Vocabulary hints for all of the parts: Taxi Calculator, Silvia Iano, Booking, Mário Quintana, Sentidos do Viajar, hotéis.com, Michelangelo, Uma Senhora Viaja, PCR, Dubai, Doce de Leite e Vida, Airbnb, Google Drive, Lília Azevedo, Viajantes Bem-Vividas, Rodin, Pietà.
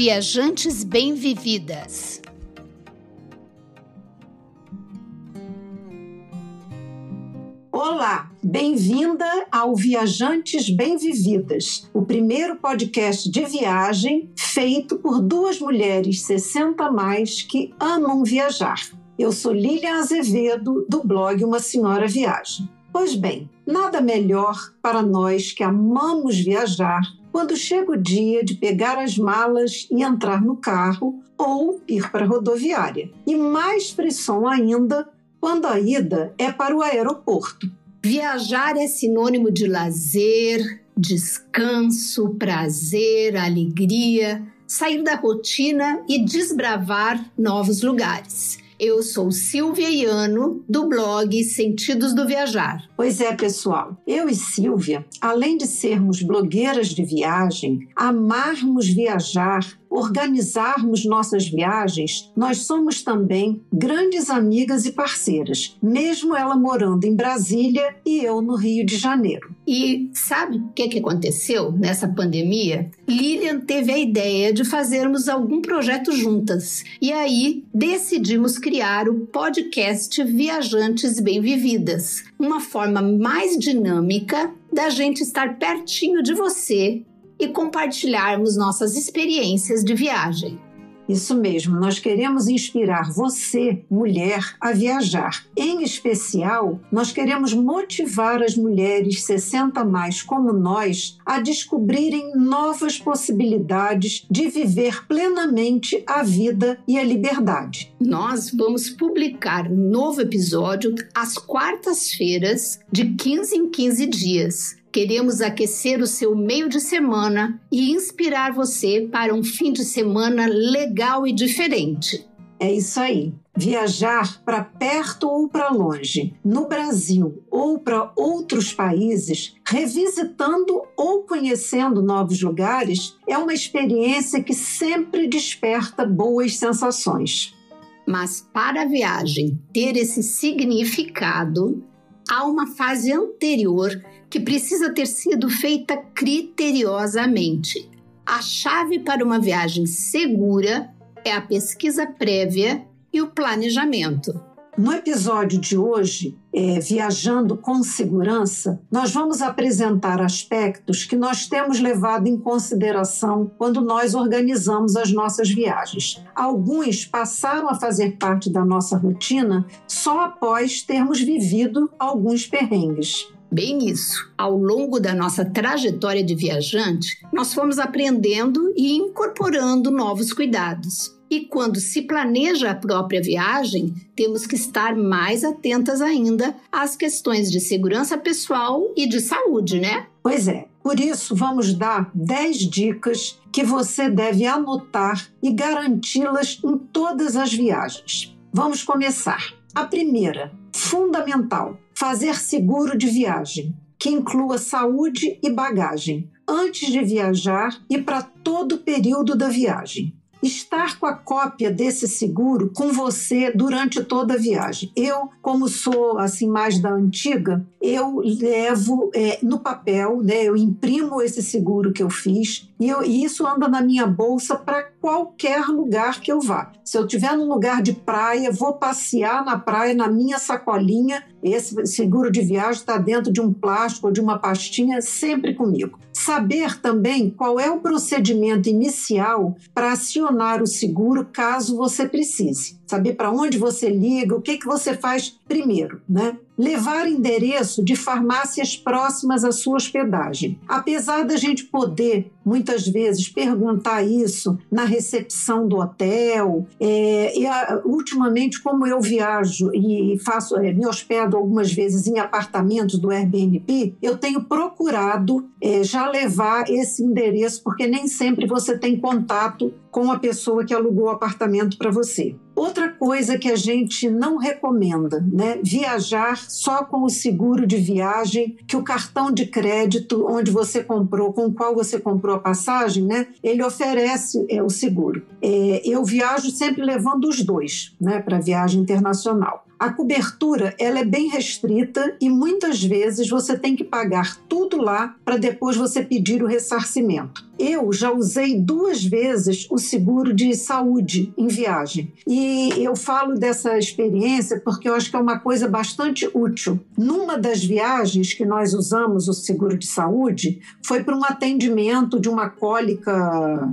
Viajantes Bem-Vividas. Olá, bem-vinda ao Viajantes Bem-Vividas, o primeiro podcast de viagem feito por duas mulheres 60 a mais que amam viajar. Eu sou Lília Azevedo, do blog Uma Senhora Viaja. Pois bem, nada melhor para nós que amamos viajar quando chega o dia de pegar as malas e entrar no carro ou ir para a rodoviária. E mais pressão ainda quando a ida é para o aeroporto. Viajar é sinônimo de lazer, descanso, prazer, alegria, sair da rotina e desbravar novos lugares. Eu sou Silvia Iano, do blog Sentidos do Viajar. Pois é, pessoal. Eu e Silvia, além de sermos blogueiras de viagem, amarmos viajar, organizarmos nossas viagens, nós somos também grandes amigas e parceiras, mesmo ela morando em Brasília e eu no Rio de Janeiro. E sabe o que aconteceu nessa pandemia? Lília teve a ideia de fazermos algum projeto juntas e aí decidimos criar o podcast Viajantes Bem-Vividas, uma forma mais dinâmica da gente estar pertinho de você e compartilharmos nossas experiências de viagem. Isso mesmo, nós queremos inspirar você, mulher, a viajar. Em especial, nós queremos motivar as mulheres 60 a mais como nós a descobrirem novas possibilidades de viver plenamente a vida e a liberdade. Nós vamos publicar um novo episódio às quartas-feiras, de 15 em 15 dias. Queremos aquecer o seu meio de semana e inspirar você para um fim de semana legal e diferente. É isso aí. Viajar para perto ou para longe, no Brasil ou para outros países, revisitando ou conhecendo novos lugares, é uma experiência que sempre desperta boas sensações. Mas para a viagem ter esse significado, há uma fase anterior que precisa ter sido feita criteriosamente. A chave para uma viagem segura é a pesquisa prévia e o planejamento. No episódio de hoje, Viajando com Segurança, nós vamos apresentar aspectos que nós temos levado em consideração quando nós organizamos as nossas viagens. Alguns passaram a fazer parte da nossa rotina só após termos vivido alguns perrengues. Bem isso. Ao longo da nossa trajetória de viajante, nós fomos aprendendo e incorporando novos cuidados. E quando se planeja a própria viagem, temos que estar mais atentas ainda às questões de segurança pessoal e de saúde, né? Pois é. Por isso, vamos dar 10 dicas que você deve anotar e garanti-las em todas as viagens. Vamos começar. A primeira, fundamental, fazer seguro de viagem, que inclua saúde e bagagem, antes de viajar e para todo o período da viagem. Estar com a cópia desse seguro com você durante toda a viagem. Eu, como sou assim mais da antiga, eu levo no papel, né? Eu imprimo esse seguro que eu fiz e isso anda na minha bolsa para qualquer lugar que eu vá. Se eu estiver num lugar de praia, vou passear na praia na minha sacolinha. Esse seguro de viagem está dentro de um plástico ou de uma pastinha, sempre comigo. Saber também qual é o procedimento inicial para acionar o seguro caso você precise. Saber para onde você liga, o que você faz primeiro, né? Levar endereço de farmácias próximas à sua hospedagem. Apesar da gente poder, muitas vezes, perguntar isso na recepção do hotel, ultimamente, como eu viajo e me hospedo algumas vezes em apartamentos do Airbnb, eu tenho procurado já levar esse endereço, porque nem sempre você tem contato com a pessoa que alugou o apartamento para você. Outra coisa que a gente não recomenda, né? Viajar só com o seguro de viagem, que o cartão de crédito onde você comprou, com o qual você comprou a passagem, né? Ele oferece o seguro. Eu viajo sempre levando os dois, né? Para viagem internacional. a cobertura ela é bem restrita e muitas vezes você tem que pagar tudo lá para depois você pedir o ressarcimento. Eu já usei 2 vezes o seguro de saúde em viagem e eu falo dessa experiência porque eu acho que é uma coisa bastante útil. Numa das viagens que nós usamos o seguro de saúde foi para um atendimento de uma cólica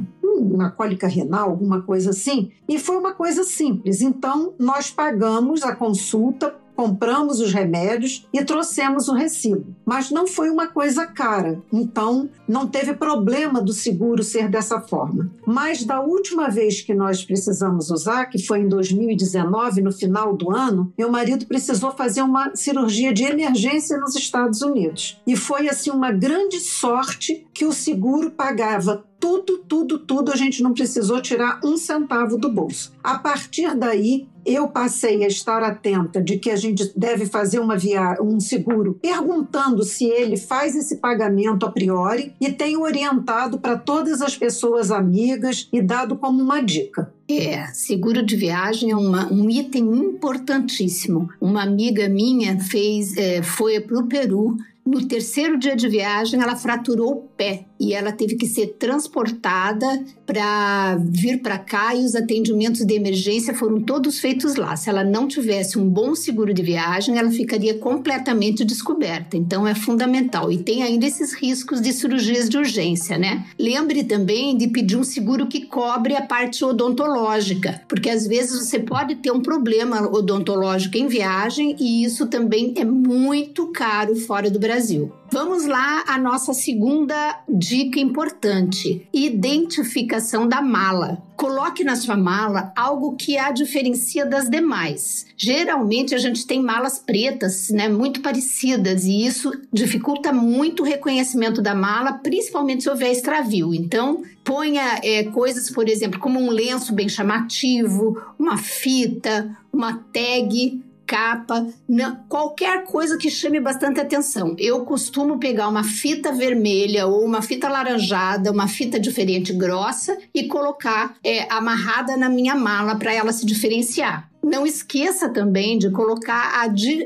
renal, alguma coisa assim, e foi uma coisa simples. Então, nós pagamos a consulta, compramos os remédios e trouxemos o recibo. Mas não foi uma coisa cara, então não teve problema do seguro ser dessa forma. Mas da última vez que nós precisamos usar, que foi em 2019, no final do ano, meu marido precisou fazer uma cirurgia de emergência nos Estados Unidos. E foi assim uma grande sorte que o seguro pagava tudo, a gente não precisou tirar um centavo do bolso. A partir daí, eu passei a estar atenta de que a gente deve fazer um seguro perguntando se ele faz esse pagamento a priori e tenho orientado para todas as pessoas amigas e dado como uma dica. Seguro de viagem é um item importantíssimo. Uma amiga minha foi para o Peru. No 3º dia de viagem, ela fraturou o pé e ela teve que ser transportada para vir para cá e os atendimentos de emergência foram todos feitos lá. Se ela não tivesse um bom seguro de viagem, ela ficaria completamente descoberta. Então, é fundamental. E tem ainda esses riscos de cirurgias de urgência, né? Lembre também de pedir um seguro que cobre a parte odontológica, porque às vezes você pode ter um problema odontológico em viagem e isso também é muito caro fora do Brasil. Vamos lá à nossa segunda dica importante: identificação da mala. Coloque na sua mala algo que a diferencia das demais. Geralmente a gente tem malas pretas, né, muito parecidas, e isso dificulta muito o reconhecimento da mala, principalmente se houver extravio. Então, ponha coisas, por exemplo, como um lenço bem chamativo, uma fita, uma tag, capa, qualquer coisa que chame bastante atenção. Eu costumo pegar uma fita vermelha ou uma fita alaranjada, uma fita diferente grossa e colocar amarrada na minha mala para ela se diferenciar. Não esqueça também de colocar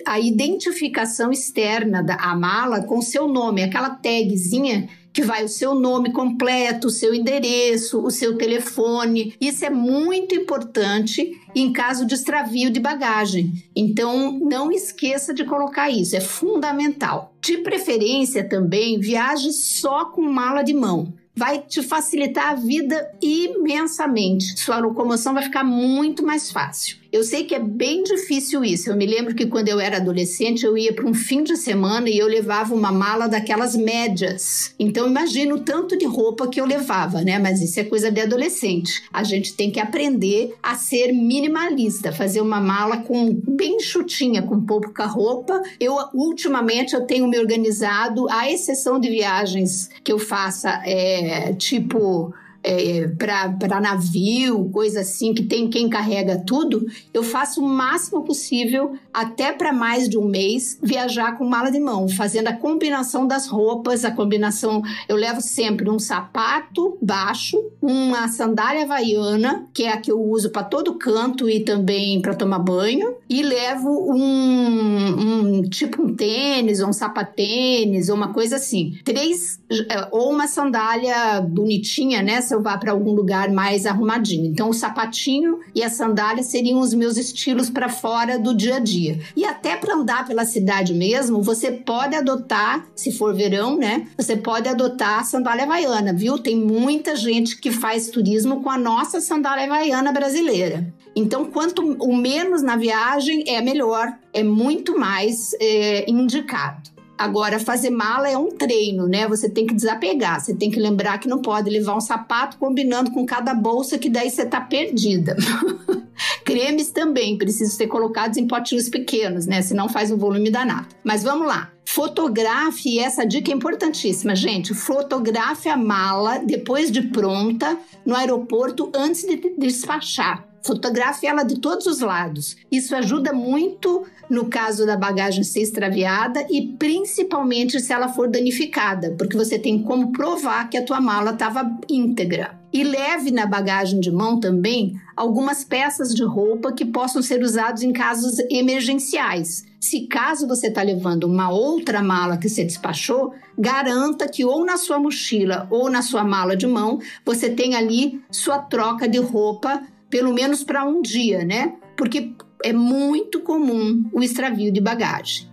a identificação externa da mala com seu nome, aquela tagzinha que vai o seu nome completo, o seu endereço, o seu telefone. Isso é muito importante em caso de extravio de bagagem. Então, não esqueça de colocar isso, é fundamental. De preferência também, viaje só com mala de mão. Vai te facilitar a vida imensamente. Sua locomoção vai ficar muito mais fácil. Eu sei que é bem difícil isso. Eu me lembro que quando eu era adolescente, eu ia para um fim de semana e eu levava uma mala daquelas médias. Então, imagina o tanto de roupa que eu levava, né? Mas isso é coisa de adolescente. A gente tem que aprender a ser minimalista, fazer uma mala bem chutinha, com pouca roupa. Ultimamente, eu tenho me organizado, à exceção de viagens que eu faça, para navio, coisa assim, que tem quem carrega tudo, eu faço o máximo possível, até para mais de um mês, viajar com mala de mão, fazendo a combinação das roupas, eu levo sempre um sapato baixo, uma sandália havaiana, que é a que eu uso para todo canto e também para tomar banho, e levo um tênis, ou um sapatênis, ou uma coisa assim. 3, ou uma sandália bonitinha, né? Se eu vá para algum lugar mais arrumadinho. Então, o sapatinho e a sandália seriam os meus estilos para fora do dia a dia. E até para andar pela cidade mesmo, você pode adotar, se for verão, né? Você pode adotar a sandália havaiana, viu? Tem muita gente que faz turismo com a nossa sandália havaiana brasileira. Então, quanto o menos na viagem, é melhor, é muito mais indicado. Agora, fazer mala é um treino, né? Você tem que desapegar, você tem que lembrar que não pode levar um sapato combinando com cada bolsa, que daí você tá perdida. Cremes também precisam ser colocados em potinhos pequenos, né? Senão faz um volume danado. Mas vamos lá. Fotografe, essa dica é importantíssima, gente. Fotografe a mala depois de pronta no aeroporto antes de despachar. Fotografe ela de todos os lados. Isso ajuda muito no caso da bagagem ser extraviada e principalmente se ela for danificada, porque você tem como provar que a tua mala estava íntegra. E leve na bagagem de mão também algumas peças de roupa que possam ser usadas em casos emergenciais. Se caso você está levando uma outra mala que você despachou, garanta que ou na sua mochila ou na sua mala de mão, você tem ali sua troca de roupa, pelo menos para um dia, né? Porque é muito comum o extravio de bagagem.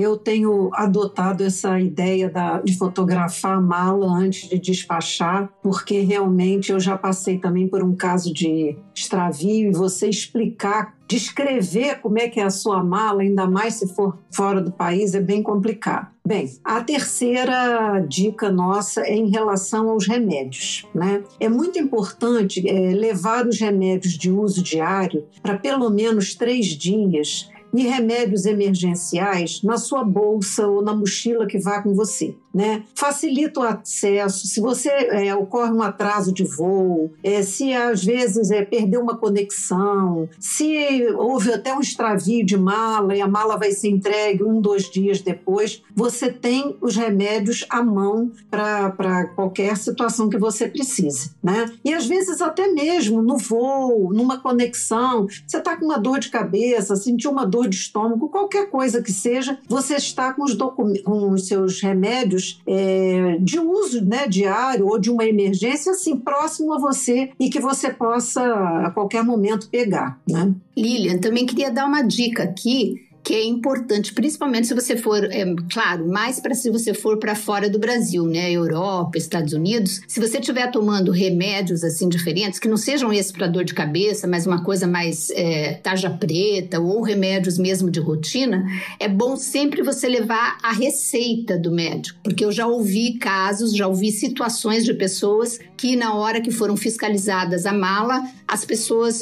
Eu tenho adotado essa ideia de fotografar a mala antes de despachar, porque realmente eu já passei também por um caso de extravio e você explicar, descrever como é que é a sua mala, ainda mais se for fora do país, é bem complicado. Bem, a terceira dica nossa é em relação aos remédios, né? É muito importante levar os remédios de uso diário para pelo menos 3 dias, e remédios emergenciais na sua bolsa ou na mochila que vá com você, né? Facilita o acesso. Se você ocorre um atraso de voo, se às vezes perdeu uma conexão, se houve até um extravio de mala e a mala vai ser entregue 1, 2 dias depois, você tem os remédios à mão para qualquer situação que você precise, né? E às vezes até mesmo no voo, numa conexão, você está com uma dor de cabeça, sentiu uma dor de estômago, qualquer coisa que seja, você está com os seus remédios de uso, né, diário ou de uma emergência assim, próximo a você e que você possa a qualquer momento pegar, né? Lília, também queria dar uma dica aqui que é importante, principalmente se você for, claro, mais para se você for para fora do Brasil, né, Europa, Estados Unidos, se você estiver tomando remédios assim diferentes, que não sejam esse para dor de cabeça, mas uma coisa mais tarja preta ou remédios mesmo de rotina, é bom sempre você levar a receita do médico, porque eu já ouvi casos, já ouvi situações de pessoas que na hora que foram fiscalizadas a mala, as pessoas,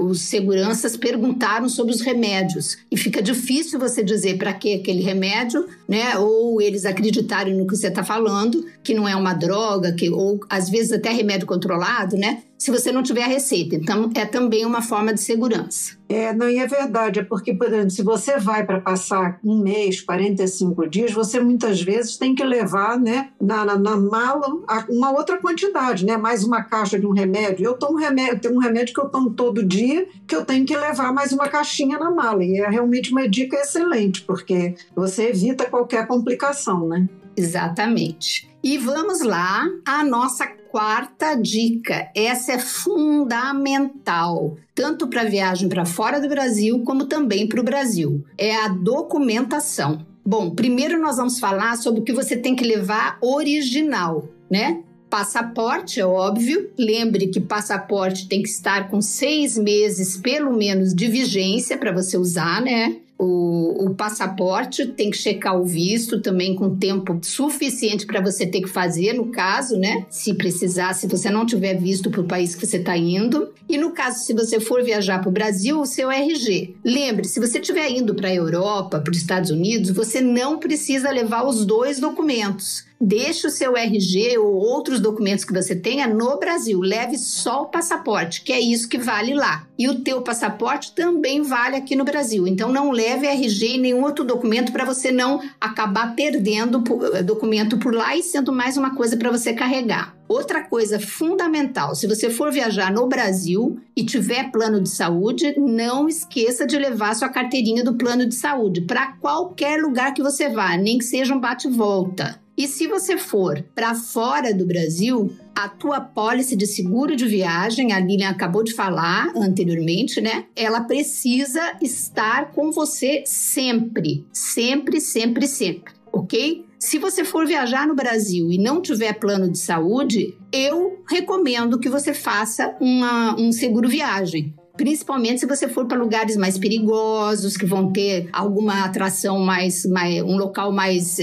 os seguranças perguntaram sobre os remédios e fica difícil você dizer para que aquele remédio, né? Ou eles acreditarem no que você está falando, que não é uma droga, ou às vezes até remédio controlado, né? Se você não tiver a receita. Então, é também uma forma de segurança. Não, e é verdade. É porque, por exemplo, se você vai para passar um mês, 45 dias, você muitas vezes tem que levar, né, na mala uma outra quantidade, né? Mais uma caixa de um remédio. Eu tomo remédio, tem um remédio que eu tomo todo dia, que eu tenho que levar mais uma caixinha na mala. E é realmente uma dica excelente, porque você evita qualquer complicação, né? Exatamente. E vamos lá, a nossa quarta dica. Essa é fundamental, tanto para viagem para fora do Brasil, como também para o Brasil. É a documentação. Bom, primeiro nós vamos falar sobre o que você tem que levar original, né? Passaporte, é óbvio. Lembre que passaporte tem que estar com 6 meses, pelo menos, de vigência para você usar, né? O passaporte, tem que checar o visto também com tempo suficiente para você ter que fazer, no caso, né? Se precisar, se você não tiver visto para o país que você está indo. E no caso, se você for viajar para o Brasil, o seu RG. Lembre, se você estiver indo para a Europa, para os Estados Unidos, você não precisa levar os 2 documentos. Deixe o seu RG ou outros documentos que você tenha no Brasil. Leve só o passaporte, que é isso que vale lá. E o teu passaporte também vale aqui no Brasil. Então, não leve RG e nenhum outro documento para você não acabar perdendo documento por lá e sendo mais uma coisa para você carregar. Outra coisa fundamental, se você for viajar no Brasil e tiver plano de saúde, não esqueça de levar sua carteirinha do plano de saúde para qualquer lugar que você vá, nem que seja um bate-volta. E se você for para fora do Brasil, a tua apólice de seguro de viagem, a Lília acabou de falar anteriormente, né? Ela precisa estar com você sempre, sempre, sempre, sempre, ok? Se você for viajar no Brasil e não tiver plano de saúde, eu recomendo que você faça um seguro viagem. Principalmente se você for para lugares mais perigosos, que vão ter alguma atração mais um local mais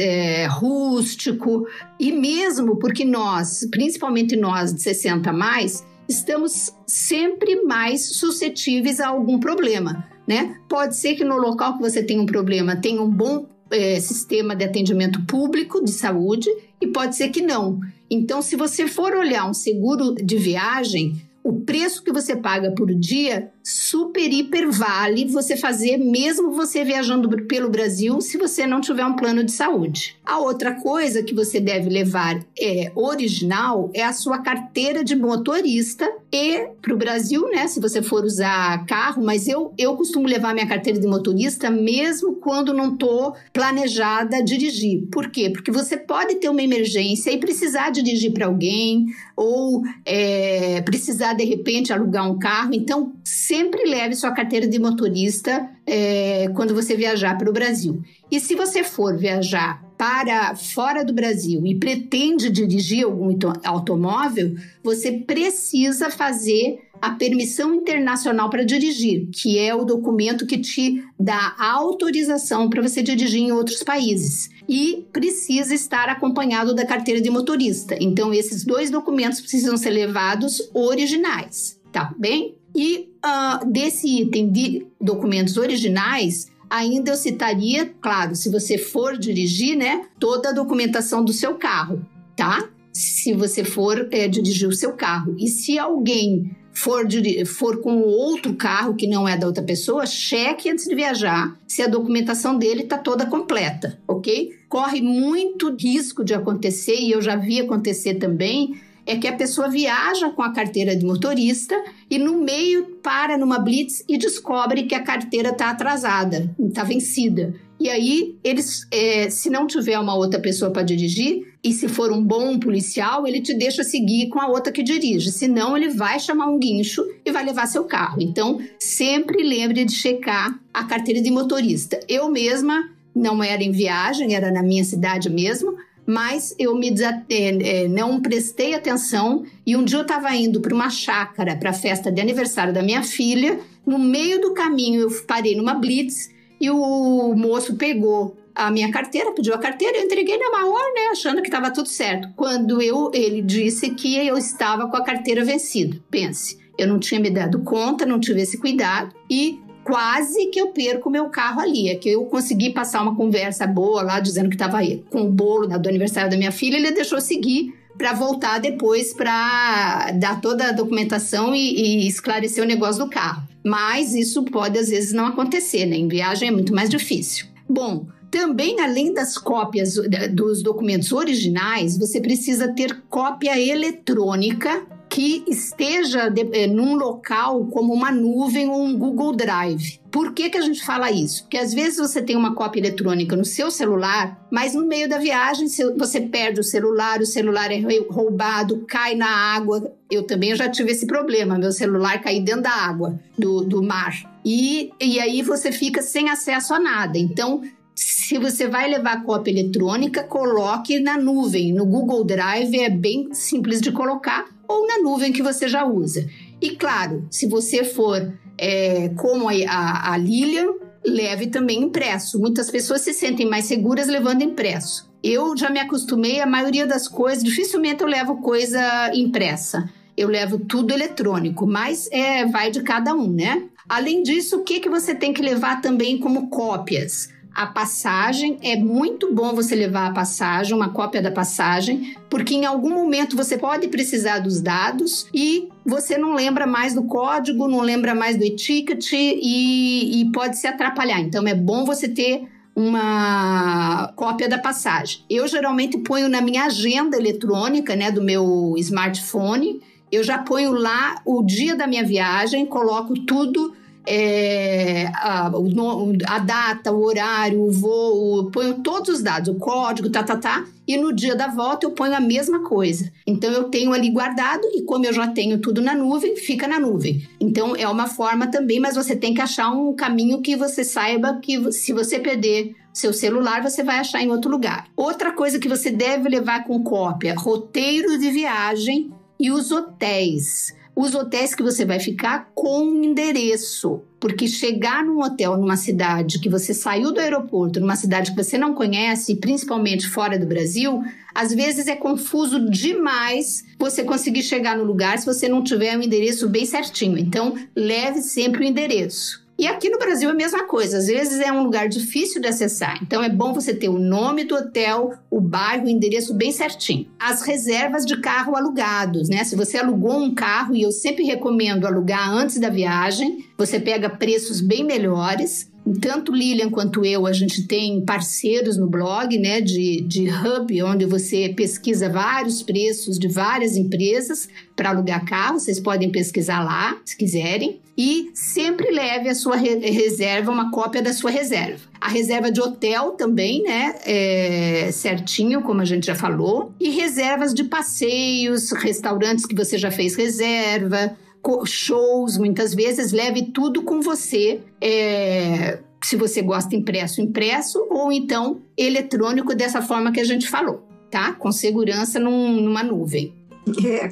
rústico. E mesmo porque nós, principalmente nós de 60+, estamos sempre mais suscetíveis a algum problema, né? Pode ser que no local que você tenha um problema tenha um bom sistema de atendimento público de saúde e pode ser que não. Então, se você for olhar um seguro de viagem, o preço que você paga por dia super, hiper vale você fazer, mesmo você viajando pelo Brasil, se você não tiver um plano de saúde. A outra coisa que você deve levar original é a sua carteira de motorista e para o Brasil, né, se você for usar carro, mas eu costumo levar minha carteira de motorista mesmo quando não estou planejada dirigir. Por quê? Porque você pode ter uma emergência e precisar dirigir para alguém ou precisar, de repente, alugar um carro. Então, sempre leve sua carteira de motorista quando você viajar para o Brasil. E se você for viajar para fora do Brasil e pretende dirigir algum automóvel, você precisa fazer a permissão internacional para dirigir, que é o documento que te dá a autorização para você dirigir em outros países. E precisa estar acompanhado da carteira de motorista. Então, esses dois documentos precisam ser levados originais, tá bem? E desse item de documentos originais, ainda eu citaria, claro, se você for dirigir, né, toda a documentação do seu carro, tá? Se você for dirigir o seu carro. E se alguém for com outro carro que não é da outra pessoa, cheque antes de viajar se a documentação dele está toda completa, ok? Corre muito risco de acontecer, e eu já vi acontecer também, é que a pessoa viaja com a carteira de motorista e no meio para numa blitz e descobre que a carteira está atrasada, está vencida. E aí, eles, se não tiver uma outra pessoa para dirigir, e se for um bom policial, ele te deixa seguir com a outra que dirige. Senão, ele vai chamar um guincho e vai levar seu carro. Então, sempre lembre de checar a carteira de motorista. Eu mesma não era em viagem, era na minha cidade mesmo, mas eu não prestei atenção e um dia eu estava indo para uma chácara para a festa de aniversário da minha filha. No meio do caminho eu parei numa blitz e o moço pegou a minha carteira, pediu a carteira, eu entreguei na maior, né, achando que estava tudo certo. Quando ele disse que eu estava com a carteira vencida. Pense, eu não tinha me dado conta, não tive esse cuidado e quase que eu perco meu carro ali. É que eu consegui passar uma conversa boa lá, dizendo que estava com o bolo do aniversário da minha filha. Ele deixou seguir para voltar depois para dar toda a documentação e esclarecer o negócio do carro. Mas isso pode, às vezes, não acontecer, né? Em viagem é muito mais difícil. Bom, também, além das cópias dos documentos originais, você precisa ter cópia eletrônica que esteja num local como uma nuvem ou um Google Drive. Por que a gente fala isso? Porque às vezes você tem uma cópia eletrônica no seu celular, mas no meio da viagem você perde o celular é roubado, cai na água. Eu também já tive esse problema, meu celular caiu dentro da água, do mar. E aí você fica sem acesso a nada. Então, se você vai levar cópia eletrônica, coloque na nuvem. No Google Drive é bem simples de colocar, ou na nuvem que você já usa. E claro, se você for como a Lília, leve também impresso. Muitas pessoas se sentem mais seguras levando impresso. Eu já me acostumei, a maioria das coisas, dificilmente eu levo coisa impressa. Eu levo tudo eletrônico, mas vai de cada um, né? Além disso, o que você tem que levar também como cópias? A passagem, é muito bom você levar a passagem, uma cópia da passagem, porque em algum momento você pode precisar dos dados e você não lembra mais do código, não lembra mais do etiquete e pode se atrapalhar. Então, é bom você ter uma cópia da passagem. Eu geralmente ponho na minha agenda eletrônica, né, do meu smartphone, eu já ponho lá o dia da minha viagem, coloco tudo, a data, o horário, o voo, ponho todos os dados, o código, e no dia da volta eu ponho a mesma coisa. Então eu tenho ali guardado e como eu já tenho tudo na nuvem, fica na nuvem. Então é uma forma também, mas você tem que achar um caminho que você saiba que se você perder seu celular, você vai achar em outro lugar. Outra coisa que você deve levar com cópia, roteiro de viagem e os hotéis. Os hotéis que você vai ficar com endereço, porque chegar num hotel numa cidade que você saiu do aeroporto, numa cidade que você não conhece, principalmente fora do Brasil, às vezes é confuso demais você conseguir chegar no lugar se você não tiver um endereço bem certinho. Então, leve sempre o endereço. E aqui no Brasil é a mesma coisa, às vezes é um lugar difícil de acessar, então é bom você ter o nome do hotel, o bairro, o endereço bem certinho. As reservas de carro alugados, né? Se você alugou um carro, e eu sempre recomendo alugar antes da viagem, você pega preços bem melhores. Tanto Lilian quanto eu, a gente tem parceiros no blog, né, de hub, onde você pesquisa vários preços de várias empresas para alugar carro. Vocês podem pesquisar lá, se quiserem. E sempre leve a sua reserva, uma cópia da sua reserva. A reserva de hotel também, né, é certinho, como a gente já falou. E reservas de passeios, restaurantes que você já fez reserva, shows, muitas vezes, leve tudo com você, se você gosta impresso, ou então eletrônico, dessa forma que a gente falou, tá? Com segurança numa nuvem.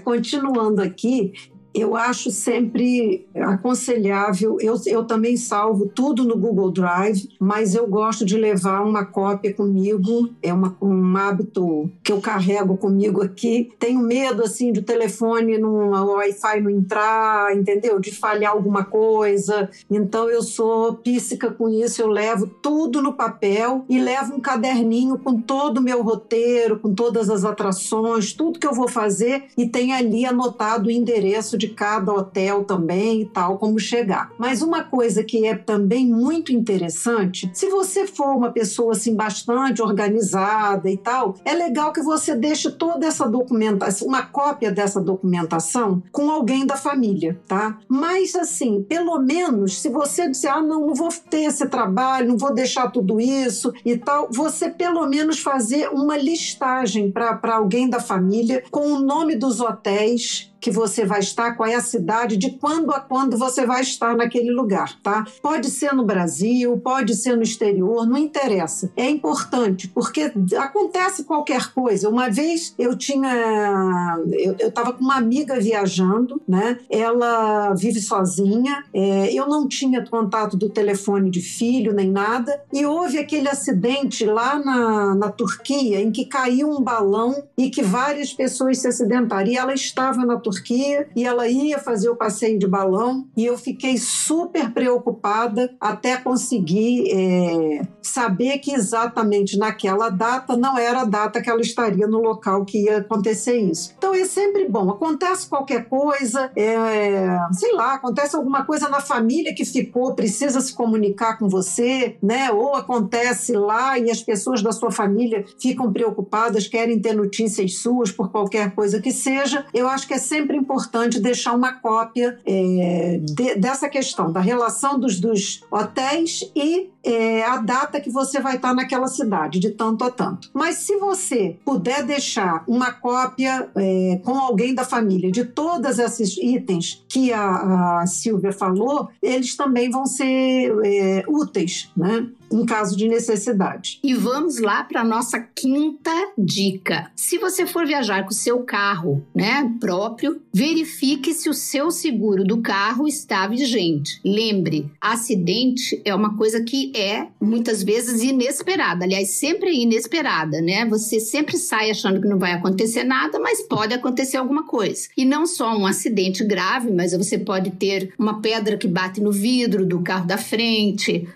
Continuando aqui, eu acho sempre aconselhável, eu também salvo tudo no Google Drive, mas eu gosto de levar uma cópia comigo, é um hábito que eu carrego comigo aqui. Tenho medo, assim, do telefone, o Wi-Fi não entrar, entendeu? De falhar alguma coisa. Então, eu sou píssica com isso, eu levo tudo no papel e levo um caderninho com todo o meu roteiro, com todas as atrações, tudo que eu vou fazer, e tem ali anotado o endereço de cada hotel também e tal, como chegar. Mas uma coisa que é também muito interessante, se você for uma pessoa assim bastante organizada e tal, é legal que você deixe toda essa documentação, uma cópia dessa documentação com alguém da família, tá? Mas assim, pelo menos se você disser, não vou ter esse trabalho, não vou deixar tudo isso e tal, você pelo menos fazer uma listagem para alguém da família com o nome dos hotéis que você vai estar, qual é a cidade, de quando a quando você vai estar naquele lugar, tá? Pode ser no Brasil, pode ser no exterior, não interessa. É importante, porque acontece qualquer coisa. Uma vez eu estava com uma amiga viajando, né? Ela vive sozinha, eu não tinha contato do telefone de filho, nem nada, e houve aquele acidente lá na Turquia, em que caiu um balão e que várias pessoas se acidentaram, e ela estava na Turquia, e ela ia fazer o passeio de balão, e eu fiquei super preocupada até conseguir saber que exatamente naquela data não era a data que ela estaria no local que ia acontecer isso. Então é sempre bom, acontece qualquer coisa, sei lá, acontece alguma coisa na família que ficou, precisa se comunicar com você, né? Ou acontece lá e as pessoas da sua família ficam preocupadas, querem ter notícias suas por qualquer coisa que seja. Eu acho que é sempre importante deixar uma cópia dessa questão, da relação dos hotéis e a data que você vai estar naquela cidade, de tanto a tanto. Mas se você puder deixar uma cópia com alguém da família de todos esses itens que a Silvia falou, eles também vão ser úteis, né? Em caso de necessidade. E vamos lá para a nossa quinta dica. Se você for viajar com o seu carro, né, próprio, verifique se o seu seguro do carro está vigente. Lembre, acidente é uma coisa que é, muitas vezes, inesperada. Aliás, sempre é inesperada, né? Você sempre sai achando que não vai acontecer nada, mas pode acontecer alguma coisa. E não só um acidente grave, mas você pode ter uma pedra que bate no vidro do carro da frente,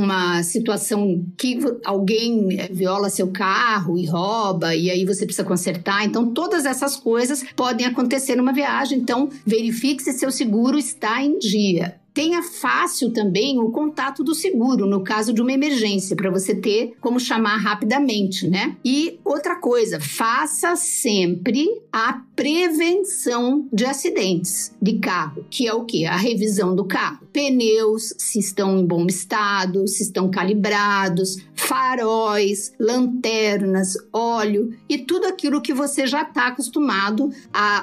uma situação que alguém viola seu carro e rouba, e aí você precisa consertar. Então, todas essas coisas podem acontecer numa viagem. Então, verifique se seu seguro está em dia. Tenha fácil também o contato do seguro, no caso de uma emergência, para você ter como chamar rapidamente, né? E outra coisa, faça sempre a prevenção de acidentes de carro, que é o quê? A revisão do carro. Pneus, se estão em bom estado, se estão calibrados, faróis, lanternas, óleo e tudo aquilo que você já está acostumado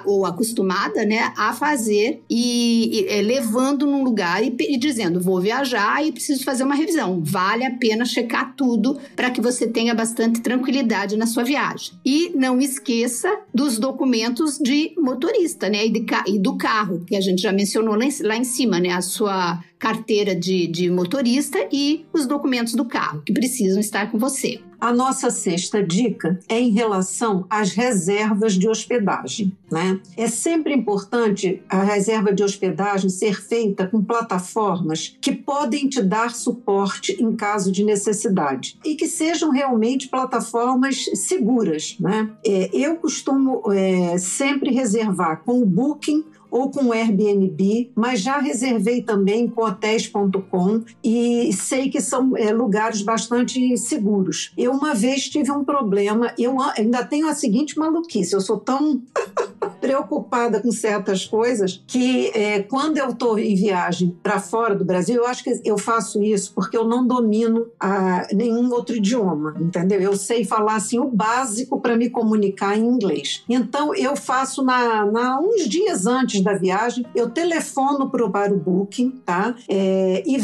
ou acostumada, né, a fazer e levando num lugar e dizendo, vou viajar e preciso fazer uma revisão. Vale a pena checar tudo para que você tenha bastante tranquilidade na sua viagem. E não esqueça dos documentos de motorista, né, e do carro, que a gente já mencionou lá em cima, né, a sua sua carteira de motorista e os documentos do carro, que precisam estar com você. A nossa sexta dica é em relação às reservas de hospedagem, né? É sempre importante a reserva de hospedagem ser feita com plataformas que podem te dar suporte em caso de necessidade e que sejam realmente plataformas seguras, né? Eu costumo sempre reservar com o Booking ou com o Airbnb, mas já reservei também com hotéis.com e sei que são lugares bastante seguros. Eu uma vez tive um problema, eu ainda tenho a seguinte maluquice, eu sou tão preocupada com certas coisas que quando eu estou em viagem para fora do Brasil, eu acho que eu faço isso porque eu não domino nenhum outro idioma, entendeu? Eu sei falar assim o básico para me comunicar em inglês. Então eu faço uns dias antes da viagem, eu telefono para o Booking, tá? E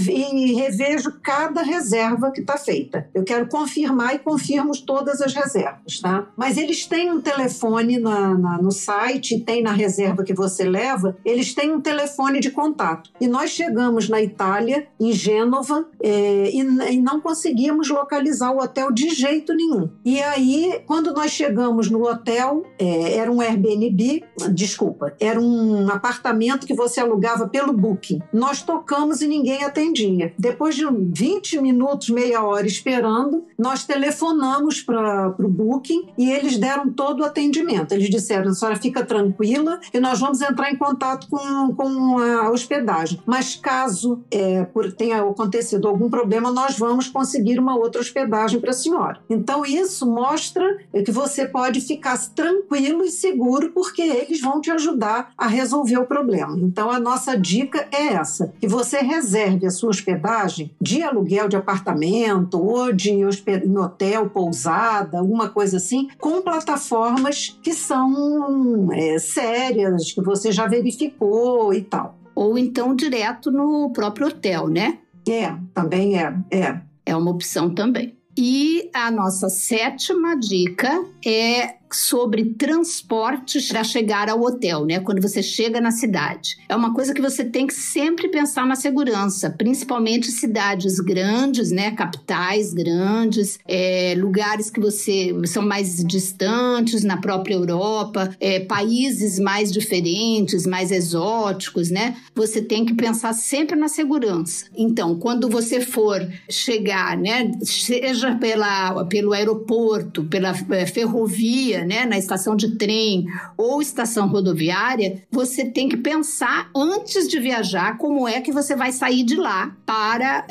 revejo cada reserva que está feita. Eu quero confirmar e confirmo todas as reservas, tá? Mas eles têm um telefone no site, tem na reserva que você leva, eles têm um telefone de contato. E nós chegamos na Itália, em Gênova, e não conseguimos localizar o hotel de jeito nenhum. E aí, quando nós chegamos no hotel, era um Airbnb, era um apartamento que você alugava pelo Booking. Nós tocamos e ninguém atendia. Depois de 20 minutos, meia hora esperando, nós telefonamos para o Booking e eles deram todo o atendimento. Eles disseram, a senhora fica tranquila e nós vamos entrar em contato com a hospedagem. Mas caso tenha acontecido algum problema, nós vamos conseguir uma outra hospedagem para a senhora. Então isso mostra que você pode ficar tranquilo e seguro porque eles vão te ajudar a resolver o problema. Então a nossa dica é essa, que você reserve a sua hospedagem de aluguel de apartamento ou de hotel, pousada, alguma coisa assim, com plataformas que são sérias, que você já verificou e tal. Ou então direto no próprio hotel, né? Também é. É uma opção também. E a nossa sétima dica é sobre transportes para chegar ao hotel, né? Quando você chega na cidade. É uma coisa que você tem que sempre pensar na segurança, principalmente cidades grandes, né? Capitais grandes, lugares que são mais distantes, na própria Europa, países mais diferentes, mais exóticos, né? Você tem que pensar sempre na segurança. Então, quando você for chegar, né? Seja pelo aeroporto, pela ferrovia, né, na estação de trem ou estação rodoviária, você tem que pensar antes de viajar como é que você vai sair de lá para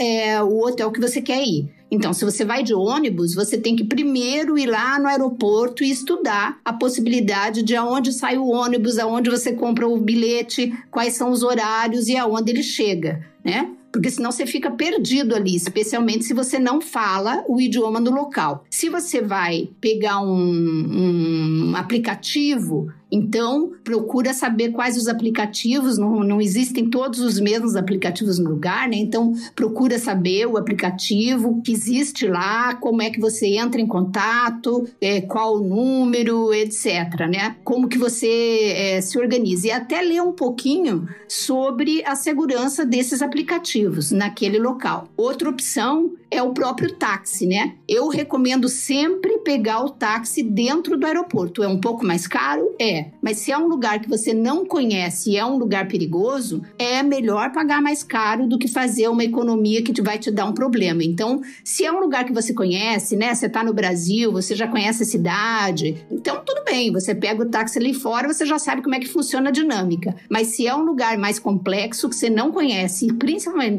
o hotel que você quer ir. Então, se você vai de ônibus, você tem que primeiro ir lá no aeroporto e estudar a possibilidade de aonde sai o ônibus, aonde você compra o bilhete, quais são os horários e aonde ele chega, né? Porque senão você fica perdido ali, especialmente se você não fala o idioma do local. Se você vai pegar um aplicativo, então procura saber quais os aplicativos, não existem todos os mesmos aplicativos no lugar, né? Então procura saber o aplicativo que existe lá, como é que você entra em contato, qual o número, etc, né? Como que você se organiza. E até ler um pouquinho sobre a segurança desses aplicativos naquele local. Outra opção é o próprio táxi, né? Eu recomendo sempre pegar o táxi dentro do aeroporto. É um pouco mais caro? Mas se é um lugar que você não conhece e é um lugar perigoso, é melhor pagar mais caro do que fazer uma economia que vai te dar um problema. Então, se é um lugar que você conhece, né? Você tá no Brasil, você já conhece a cidade, então tudo bem, você pega o táxi ali fora, você já sabe como é que funciona a dinâmica. Mas se é um lugar mais complexo, que você não conhece, e principalmente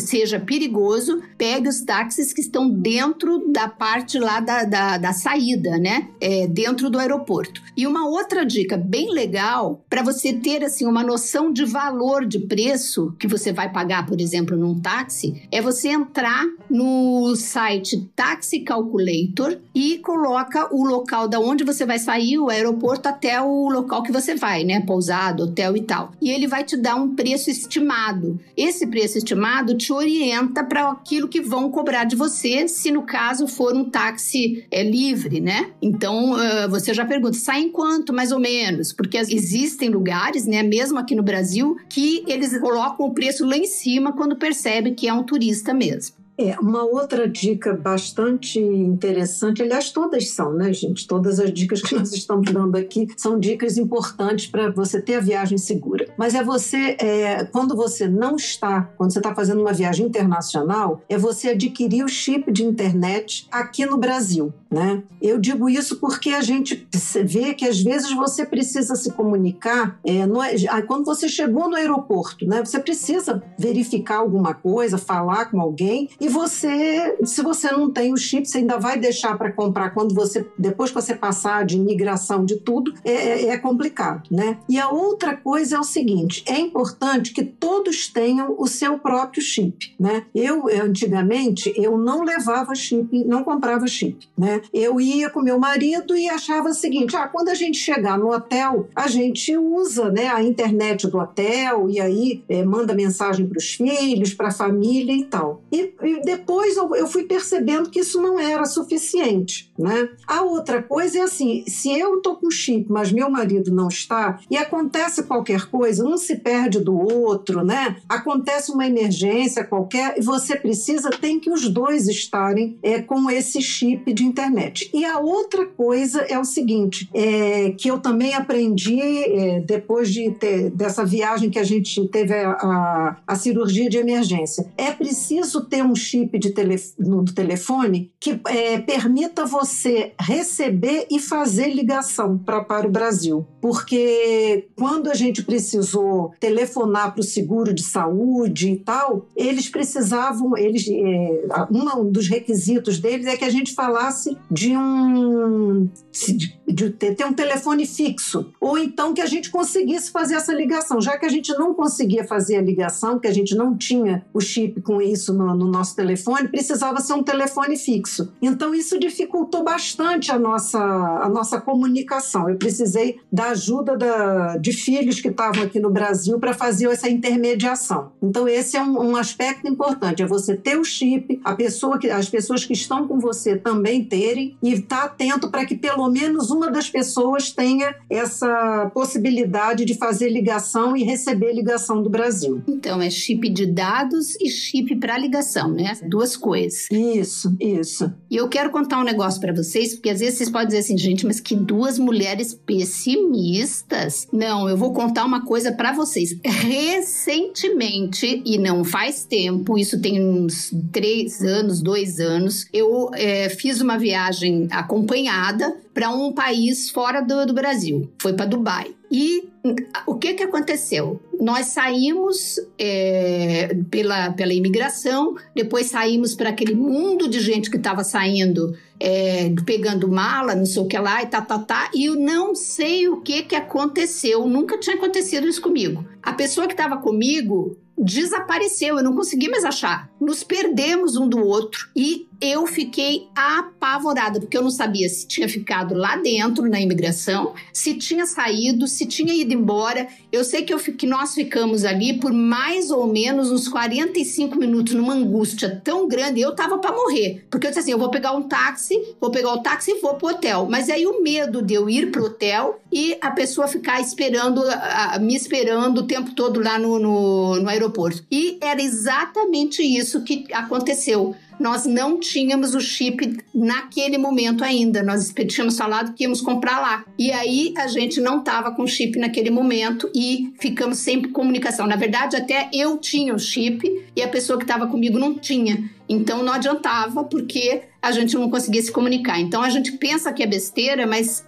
seja perigoso, pega os táxis que estão dentro da parte lá da saída, né? Dentro do aeroporto. E uma outra dica bem legal, para você ter assim, uma noção de valor de preço que você vai pagar, por exemplo, num táxi, é você entrar no site Taxi Calculator e coloca o local da onde você vai sair, o aeroporto, até o local que você vai, né? Pousado, hotel e tal. E ele vai te dar um preço estimado. Esse preço estimado te orienta para aquilo que vão cobrar de você, se no caso for um táxi livre, né? Então, você já pergunta, sai em quanto, mas mais ou menos, porque existem lugares, né, mesmo aqui no Brasil, que eles colocam o preço lá em cima quando percebem que é um turista mesmo. Uma outra dica bastante interessante, aliás, todas são, né, gente? Todas as dicas que nós estamos dando aqui são dicas importantes para você ter a viagem segura. Mas é você, quando você está fazendo uma viagem internacional, é você adquirir o chip de internet aqui no Brasil, né? Eu digo isso porque a gente vê que às vezes você precisa se comunicar, quando você chegou no aeroporto, né? Você precisa verificar alguma coisa, falar com alguém. E você, se você não tem o chip, você ainda vai deixar para comprar depois que você passar de imigração, de tudo, é complicado, né? E a outra coisa é o seguinte, é importante que todos tenham o seu próprio chip, né? Eu, antigamente, não levava chip, não comprava chip, né? Eu ia com meu marido e achava o seguinte, quando a gente chegar no hotel, a gente usa, né, a internet do hotel e aí manda mensagem para os filhos, para a família e tal. E depois eu fui percebendo que isso não era suficiente, né? A outra coisa é assim, se eu estou com chip, mas meu marido não está, e acontece qualquer coisa, um se perde do outro, né? Acontece uma emergência qualquer, e você tem que os dois estarem com esse chip de internet. E a outra coisa é o seguinte, que eu também aprendi depois dessa viagem que a gente teve a cirurgia de emergência. É preciso ter um chip no telefone que permita você receber e fazer ligação para o Brasil. Porque quando a gente precisou telefonar para o seguro de saúde e tal, eles precisavam... um dos requisitos deles é que a gente falasse de ter um telefone fixo. Ou então que a gente conseguisse fazer essa ligação. Já que a gente não conseguia fazer a ligação, que a gente não tinha o chip com isso no nosso telefone, precisava ser um telefone fixo. Então isso dificultou bastante a nossa comunicação. Eu precisei da ajuda de filhos que estavam aqui no Brasil para fazer essa intermediação. Então esse é um aspecto importante, é você ter o chip, as pessoas que estão com você também terem e estar atento para que pelo menos uma das pessoas tenha essa possibilidade de fazer ligação e receber ligação do Brasil. Então é chip de dados e chip para ligação, né? Duas coisas. Isso. E eu quero contar um negócio para vocês, porque às vezes vocês podem dizer assim, gente, mas que duas mulheres pessimistas. Não, eu vou contar uma coisa para vocês. Recentemente, e não faz tempo, isso tem uns 2 anos, eu fiz uma viagem acompanhada para um país fora do Brasil. Foi para Dubai. E o que aconteceu? Nós saímos pela imigração, depois saímos para aquele mundo de gente que estava saindo, pegando mala, não sei o que lá, e eu não sei o que aconteceu, nunca tinha acontecido isso comigo. A pessoa que estava comigo desapareceu, eu não consegui mais achar. Nos perdemos um do outro e eu fiquei apavorada, porque eu não sabia se tinha ficado lá dentro, na imigração, se tinha saído, se tinha ido embora. Eu sei que nós ficamos ali por mais ou menos uns 45 minutos, numa angústia tão grande. Eu tava pra morrer, porque eu disse assim, eu vou pegar um táxi, e vou pro hotel. Mas aí o medo de eu ir pro hotel e a pessoa ficar me esperando o tempo todo lá no aeroporto. E era exatamente isso que aconteceu. Nós não tínhamos o chip naquele momento ainda. Nós tínhamos falado que íamos comprar lá. E aí, a gente não estava com chip naquele momento e ficamos sem comunicação. Na verdade, até eu tinha o chip e a pessoa que estava comigo não tinha. Então, não adiantava, porque a gente não conseguia se comunicar. Então, a gente pensa que é besteira, mas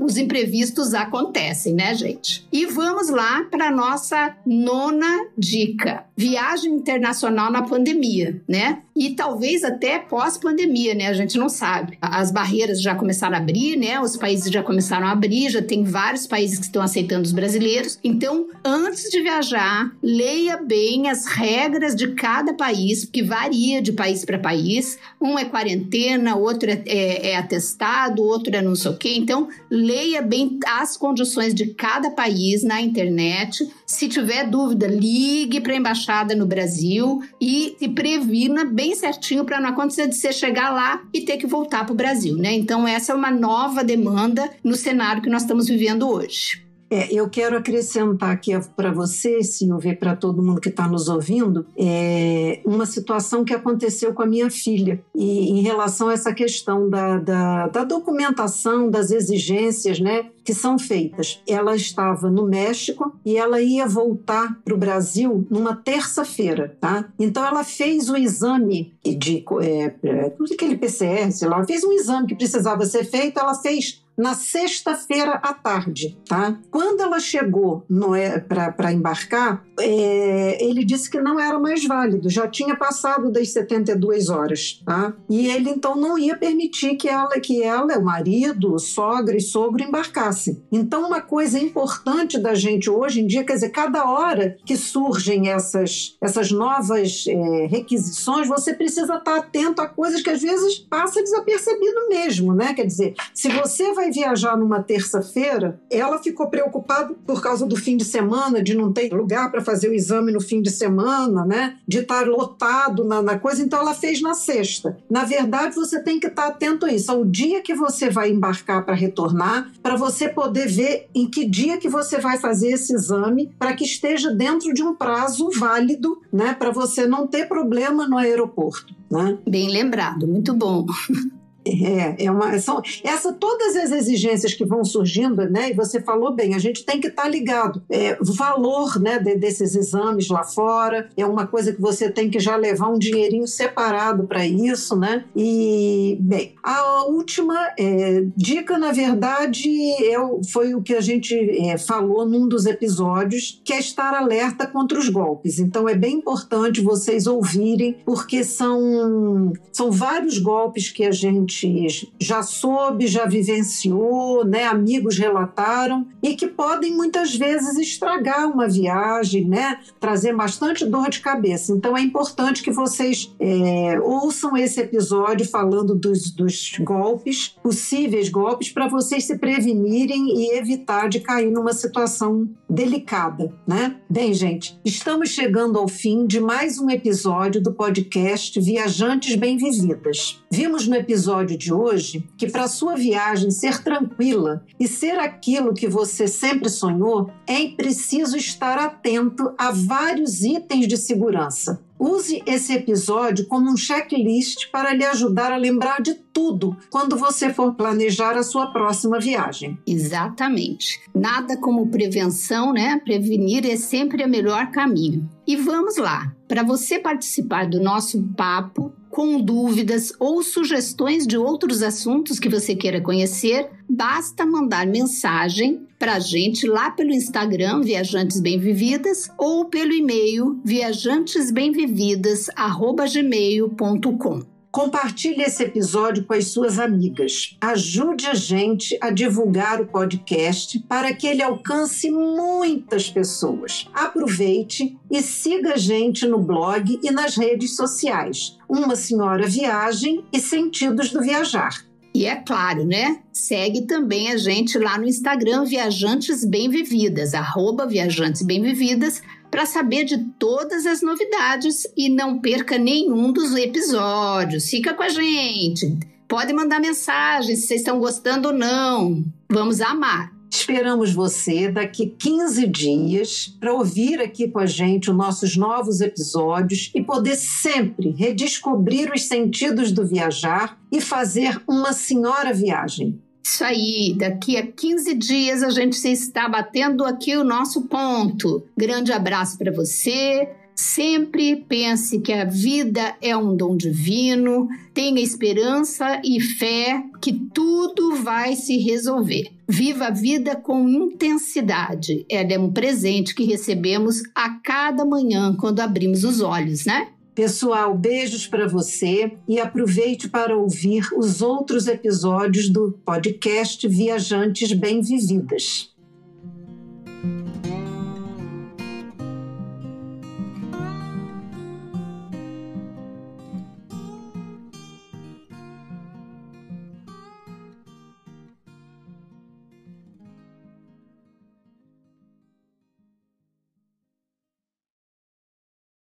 os imprevistos acontecem, né, gente? E vamos lá para a nossa 9ª dica. Viagem internacional na pandemia, né? E talvez até pós-pandemia, né? A gente não sabe. As barreiras já começaram a abrir, né? Os países já começaram a abrir, já tem vários países que estão aceitando os brasileiros. Então, antes de viajar, leia bem as regras de cada país, porque varia de país para país. Um é quarentena, outro é atestado, outro é não sei o quê. Então, leia bem as condições de cada país na internet. Se tiver dúvida, ligue para a embaixada relaxada no Brasil e se previna bem certinho para não acontecer de você chegar lá e ter que voltar para o Brasil, né? Então, essa é uma nova demanda no cenário que nós estamos vivendo hoje. Eu quero acrescentar aqui para você, Silvia, e para todo mundo que está nos ouvindo, uma situação que aconteceu com a minha filha e em relação a essa questão da documentação, das exigências, né, que são feitas. Ela estava no México e ela ia voltar para o Brasil numa terça-feira, tá? Então ela fez um exame de aquele PCR, sei lá, fez um exame que precisava ser feito, ela fez na sexta-feira à tarde, tá? Quando ela chegou para embarcar, ele disse que não era mais válido, já tinha passado das 72 horas, tá? E ele, então, não ia permitir que ela, o marido, sogra e sogro embarcassem. Então, uma coisa importante da gente hoje em dia, quer dizer, cada hora que surgem essas novas requisições, você precisa estar atento a coisas que, às vezes, passa desapercebido mesmo, né? Quer dizer, se você vai viajar numa terça-feira, ela ficou preocupada por causa do fim de semana, de não ter lugar para fazer o exame no fim de semana, né? De estar lotado na coisa, então ela fez na sexta. Na verdade, você tem que estar atento a isso, ao dia que você vai embarcar para retornar, para você poder ver em que dia que você vai fazer esse exame, para que esteja dentro de um prazo válido, né? Para você não ter problema no aeroporto, né? Bem lembrado, muito bom. Todas as exigências que vão surgindo, né? E você falou bem, a gente tem que estar ligado. O valor, né, desses exames lá fora é uma coisa que você tem que já levar um dinheirinho separado para isso, né? E, bem, a última dica, na verdade, foi o que a gente falou num dos episódios, que é estar alerta contra os golpes. Então, é bem importante vocês ouvirem, porque são vários golpes que a gente já soube, já vivenciou, né? Amigos relataram e que podem muitas vezes estragar uma viagem, né? Trazer bastante dor de cabeça. Então é importante que vocês ouçam esse episódio falando dos golpes, possíveis golpes, para vocês se prevenirem e evitar de cair numa situação delicada, né? Bem, gente, estamos chegando ao fim de mais um episódio do podcast Viajantes Bem-Vividas. Vimos no episódio de hoje que para sua viagem ser tranquila e ser aquilo que você sempre sonhou, é preciso estar atento a vários itens de segurança. Use esse episódio como um checklist para lhe ajudar a lembrar de tudo quando você for planejar a sua próxima viagem. Exatamente. Nada como prevenção, né? Prevenir é sempre o melhor caminho. E vamos lá. Para você participar do nosso papo com dúvidas ou sugestões de outros assuntos que você queira conhecer, basta mandar mensagem para a gente lá pelo Instagram Viajantes Bem-Vividas ou pelo e-mail viajantesbemvividas@gmail.com. Compartilhe esse episódio com as suas amigas. Ajude a gente a divulgar o podcast para que ele alcance muitas pessoas. Aproveite e siga a gente no blog e nas redes sociais. Uma Senhora Viagem e Sentidos do Viajar. E é claro, né? Segue também a gente lá no Instagram Viajantes Bem-Vividas, @ViajantesBemVividas, para saber de todas as novidades e não perca nenhum dos episódios. Fica com a gente. Pode mandar mensagem se vocês estão gostando ou não. Vamos amar. Esperamos você daqui 15 dias para ouvir aqui com a gente os nossos novos episódios e poder sempre redescobrir os sentidos do viajar e fazer uma senhora viagem. Isso aí, daqui a 15 dias a gente está batendo aqui o nosso ponto. Grande abraço para você. Sempre pense que a vida é um dom divino, tenha esperança e fé que tudo vai se resolver. Viva a vida com intensidade. Ela é um presente que recebemos a cada manhã quando abrimos os olhos, né? Pessoal, beijos para você e aproveite para ouvir os outros episódios do podcast Viajantes Bem-Vividas.